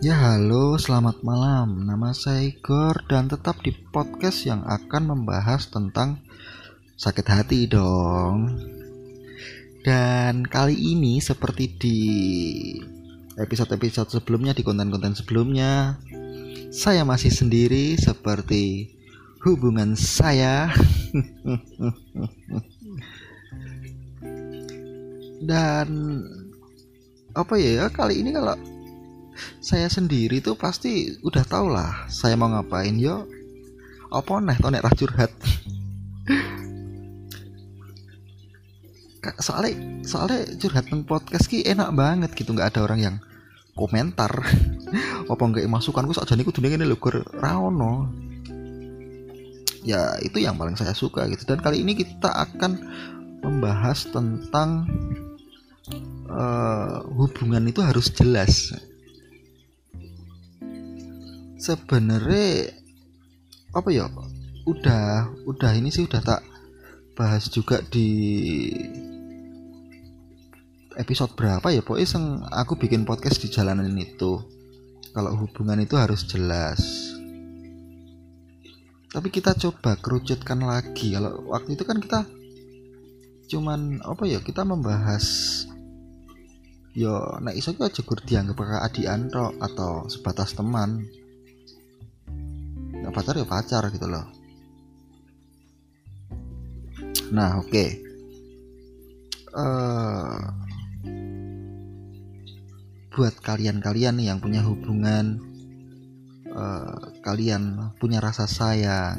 Ya halo, selamat malam. Nama saya Igor dan tetap di podcast yang akan membahas tentang sakit hati dong. Dan kali ini seperti di episode-episode sebelumnya, di konten-konten sebelumnya, saya masih sendiri seperti hubungan saya. Dan kali ini kalau saya sendiri tuh pasti udah tau lah saya mau ngapain yo. Apa neh tonek rah curhat. Soalnya curhat nang podcast ki enak banget gitu, enggak ada orang yang komentar. Apa enggak masukanku sakjane kudu ngene lho Gor, ra ono. Ya itu yang paling saya suka gitu. Dan kali ini kita akan membahas tentang hubungan itu harus jelas. Sebenarnya udah ini sih udah tak bahas juga di episode berapa ya, pokoknya aku bikin podcast di jalanan itu kalau hubungan itu harus jelas. Tapi kita coba kerucutkan lagi. Kalau waktu itu kan kita cuman kita membahas yo nek iso ki aja gur dianggep keadilan atau sebatas teman. Nah, pacar ya pacar gitu loh. Nah oke. Buat kalian yang punya hubungan, kalian punya rasa sayang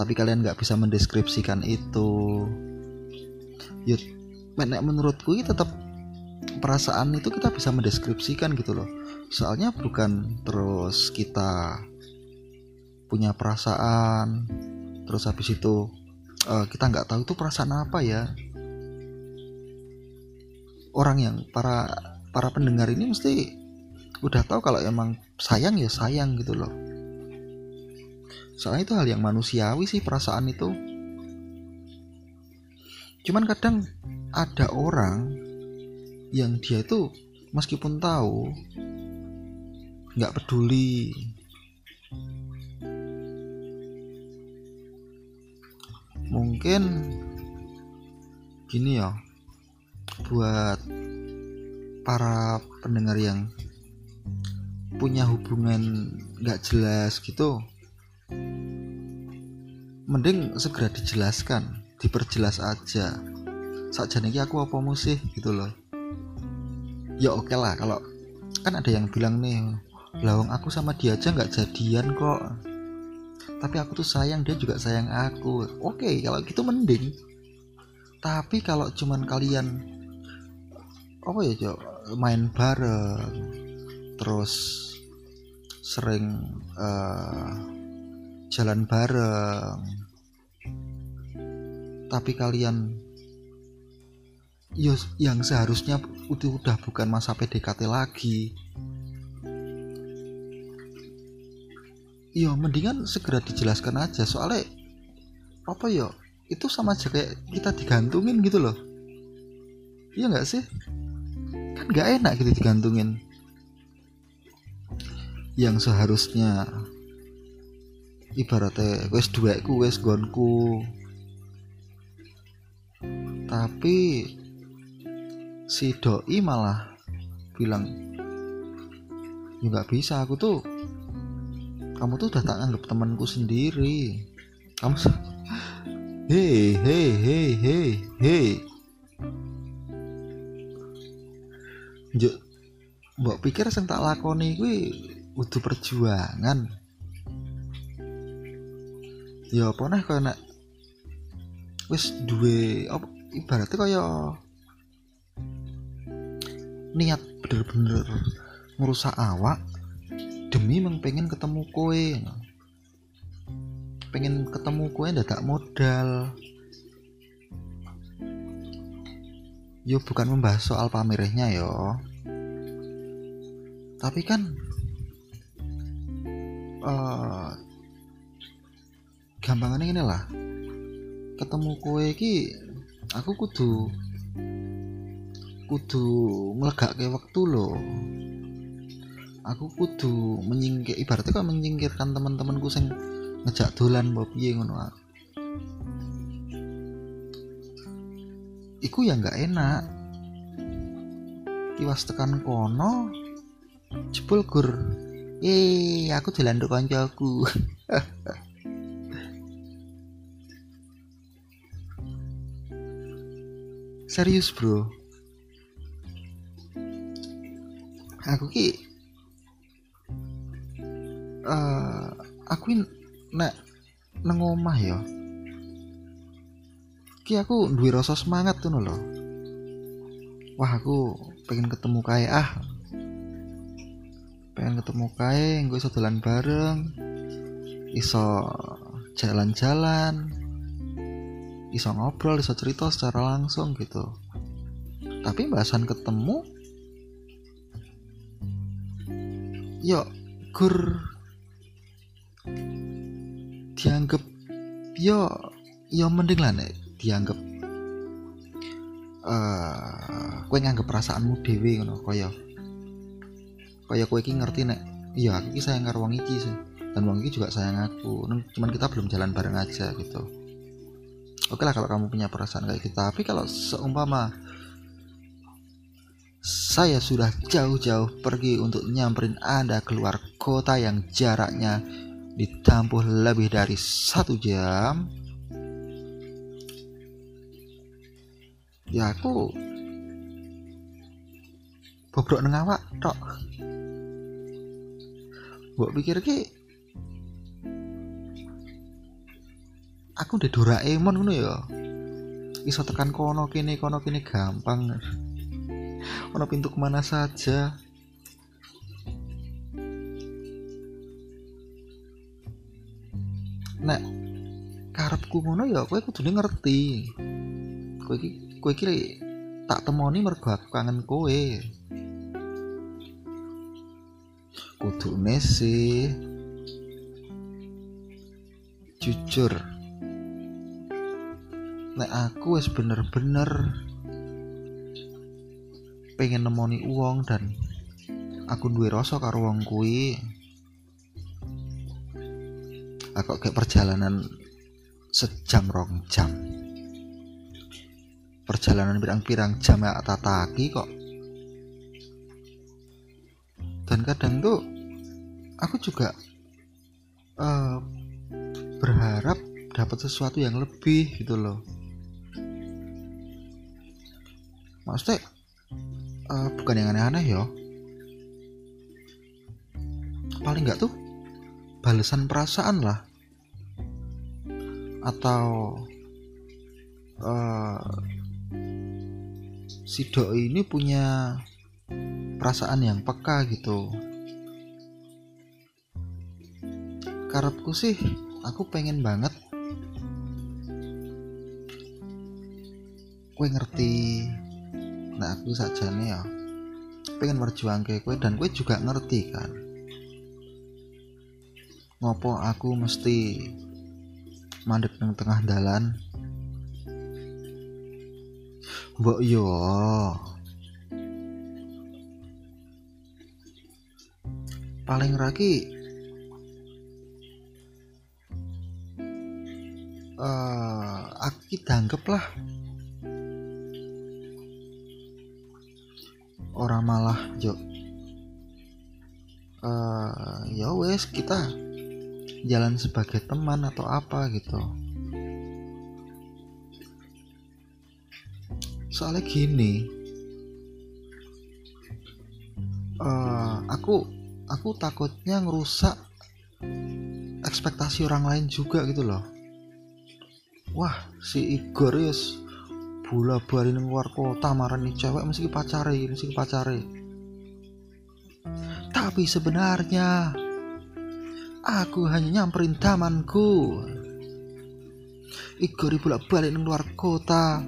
tapi kalian gak bisa mendeskripsikan itu, yuk menurutku tetap perasaan itu kita bisa mendeskripsikan gitu loh. Soalnya bukan terus kita punya perasaan terus habis itu kita nggak tahu itu perasaan apa ya. Orang yang para pendengar ini mesti udah tahu kalau emang sayang ya sayang gitu loh. Soalnya itu hal yang manusiawi sih perasaan itu. Cuman kadang ada orang yang dia itu meskipun tahu nggak peduli. Mungkin gini ya, buat para pendengar yang punya hubungan gak jelas gitu, mending segera dijelaskan, diperjelas aja. Sakjane iki aku apa musih gitu loh. Ya oke lah, kalau kan ada yang bilang nih, lawang aku sama dia aja gak jadian kok, tapi aku tuh sayang, dia juga sayang aku. Oke, kalau gitu mending. Tapi kalau cuman kalian main bareng terus sering jalan bareng tapi kalian yang seharusnya itu udah bukan masa PDKT lagi, ya mendingan segera dijelaskan aja. Soalnya itu sama aja kayak kita digantungin gitu loh. Iya gak sih? Kan gak enak gitu digantungin. Yang seharusnya ibaratnya wes duweku wes gonku, tapi si doi malah bilang ya gak bisa, kamu tuh udah tak anggap temanku sendiri. Kamu Hei. Njuk mbok pikir sing tak lakoni kuwi kudu perjuangan. Ya apa neh koyo nek wis duwe ibaratnya koyo niat bener-bener ngerusak awak demi pengen ketemu kowe, ndak modal. Yo bukan membahas soal pamerehnya yo, tapi kan gampangannya gini lah, ketemu kowe ki aku kudu nglegake wektu lho. aku kudu menyingkir, ibaratnya kok menyingkirkan teman-temanku sing ngejak dolan apa piye ngono. Iku ya enggak enak. Kiwas tekan kono jebul gur. Aku dolan karo kancaku. Serius, bro. Aku ki aku nek nang omah ya. Ki aku duwe rasa semangat ngono lho. Wah, aku pengen ketemu kae ah. Pengen ketemu kae, engko iso dolan bareng. Iso jalan-jalan. Iso ngobrol, iso cerita secara langsung gitu. Tapi bahasan ketemu yo gur dianggap yo mending lah nek dianggap kowe nganggep perasaanmu dhewe ngono kaya kowe iki ngerti nek ya aku iki sayang karo wong iki dan wong iki juga sayang aku, cuman kita belum jalan bareng aja gitu. Oke lah kalau kamu punya perasaan kayak gitu, tapi kalau seumpama saya sudah jauh-jauh pergi untuk nyamperin Anda keluar kota yang jaraknya ditempuh lebih dari 1 jam. Ya aku bobrok nang awak tok. Mbok pikir ki aku ndek Doraemon ngono ya. Iso tekan kono kene gampang. Ono pintu kemana saja. Nek karepku ngono ya kowe kudune ngerti. Kowe iki tak temoni mergo aku kangen kowe. Kudune sih jujur. Nek aku wis bener-bener pengen nemoni uang dan aku duwe rasa karo wong kuwi. Aku kayak perjalanan 1 jam 2 jam. Perjalanan pirang-pirang jam ya tataki kok. Dan kadang tuh aku juga berharap dapat sesuatu yang lebih gitu loh. Maksudnya bukan yang aneh-aneh ya, paling enggak tuh balasan perasaan lah, atau si doi ini punya perasaan yang peka gitu. Karepku sih aku pengen banget kowe ngerti. Nah aku saja nih ya pengen berjuang ke kue, dan kue juga ngerti kan ngopo aku mesti mandek nang tengah dalan. Mbok yo paling raki aku dianggep lah orang, malah ya wes kita jalan sebagai teman atau apa gitu. Soalnya gini, aku takutnya ngerusak ekspektasi orang lain juga gitu loh. Wah si Igor yes bola bali ning luar kota marani cewek mesti pacare. Tapi sebenarnya aku hanya nyamperin tamanku. Igor bola bali ning luar kota.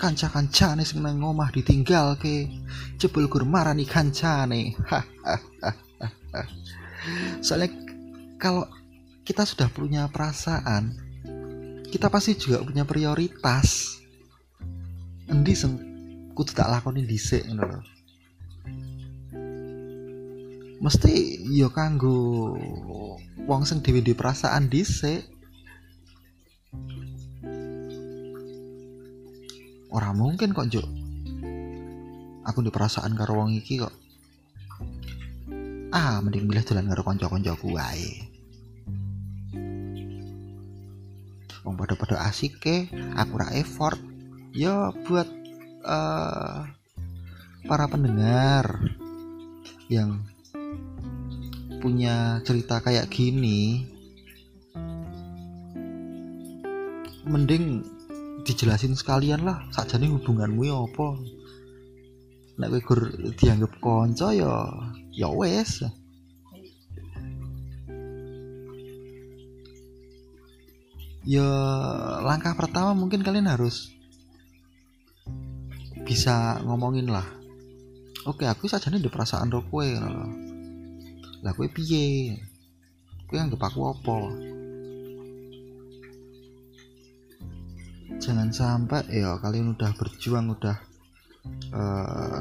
Kanca-kancane sing nang omah ditinggalke. Jebul gur marani kancane. Soalnya kalau kita sudah punya perasaan, kita pasti juga punya prioritas. Endi sing kudu tak lakoni dhisik ngono lho. mesti ya kanggo wong sing dhewe duwe perasaan dhisik. Ora mungkin kok njuk aku duwe perasaan karo wong iki kok. Ah, mending milih dolan karo kanca-kancaku wae. Wong padha-padha asike, aku ra effort. Ya buat para pendengar yang punya cerita kayak gini, mending dijelasin sekalian lah sakjane hubunganmu ya apa. Nek kowe gur dianggep kanca ya ya wes. Ya langkah pertama mungkin kalian harus bisa ngomongin lah. Oke, aku sakjane ndek perasaan karo kowe ngono. Lah kowe piye? Kowe anggap aku apa? Jangan sampai ya kalian udah berjuang, udah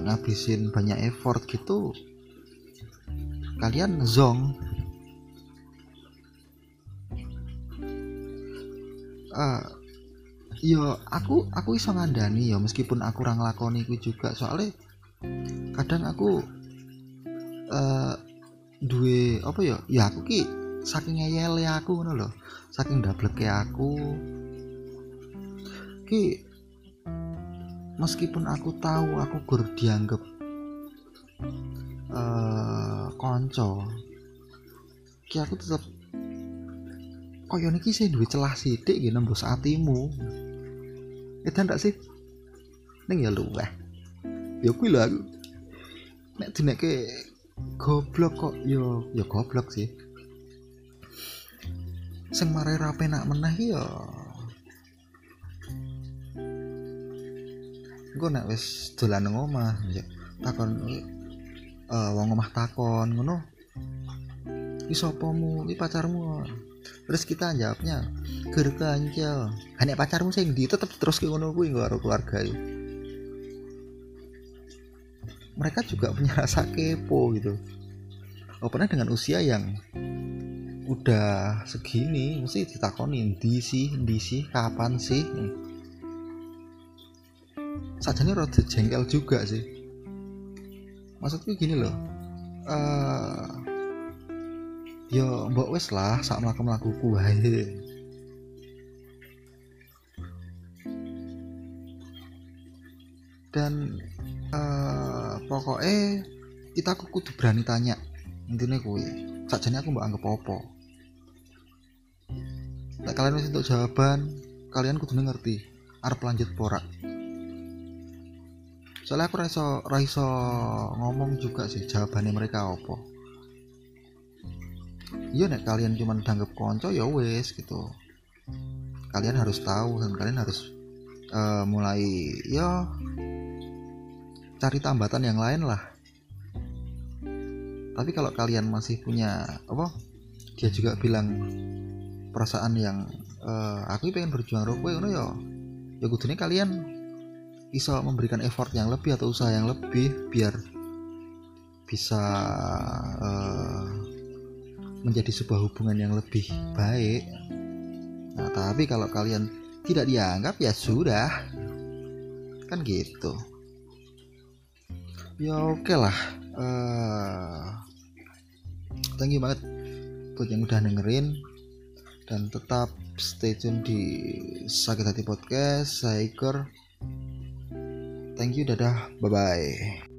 ngabisin banyak effort gitu, kalian zonk. Ya aku iso ngandani ya meskipun aku ora nglakoni iku juga, soalnya kadang aku duwe apa ya? Ya aku ki saking ngeyele aku ngono lho. Saking ndableke aku. Ki meskipun aku tahu aku gur dianggep kanca. Ki aku tetep koyo niki sih duwe celah sithik nggih nembus atimu. Edan tak sih? Ning ya luweh. Ya kuwi lho aku. Nek dineke goblok kok yo goblok sih. Sing mare ra penak meneh yo. Engko nek wis dolan nang omah yo takon wong omah takon ngono. Iki sopomu? Iki pacarmu. Terus kita jawabnya ger kanca. Ha nek pacarmu sing ndi tetep terus ki ngono kuwi karo keluarga yo. Mereka juga punya rasa kepo gitu. Oh, pernah dengan usia yang udah segini mesti ditakonin di sih kapan sih? Sajane rada jengkel juga sih. Maksudku gini loh. Yo mbok wis lah sak mlaku-mlakuku wae. Dan pokoknya kita kudu berani tanya, intine kuwi sakjane aku mbok anggap apa. Nek kalian wis entuk jawaban, kalian kudu ngerti arep lanjut porak. Soalnya aku ra iso ngomong juga sih jawabannya mereka apa. Iya, nek kalian cuma dianggap konco ya wis gitu. Kalian harus tahu dan kalian harus mulai ya cari tambatan yang lain lah. Tapi kalau kalian masih punya apa, dia juga bilang perasaan yang aku pengen berjuang karo kowe ngono ya kudune kalian iso memberikan effort yang lebih atau usaha yang lebih biar bisa menjadi sebuah hubungan yang lebih baik. Nah, tapi kalau kalian tidak dianggap ya sudah, kan gitu. Ya oke lah, thank you banget buat yang udah dengerin dan tetap stay tune di Sakit Hati Podcast. Saya Iker, thank you, dadah, bye bye.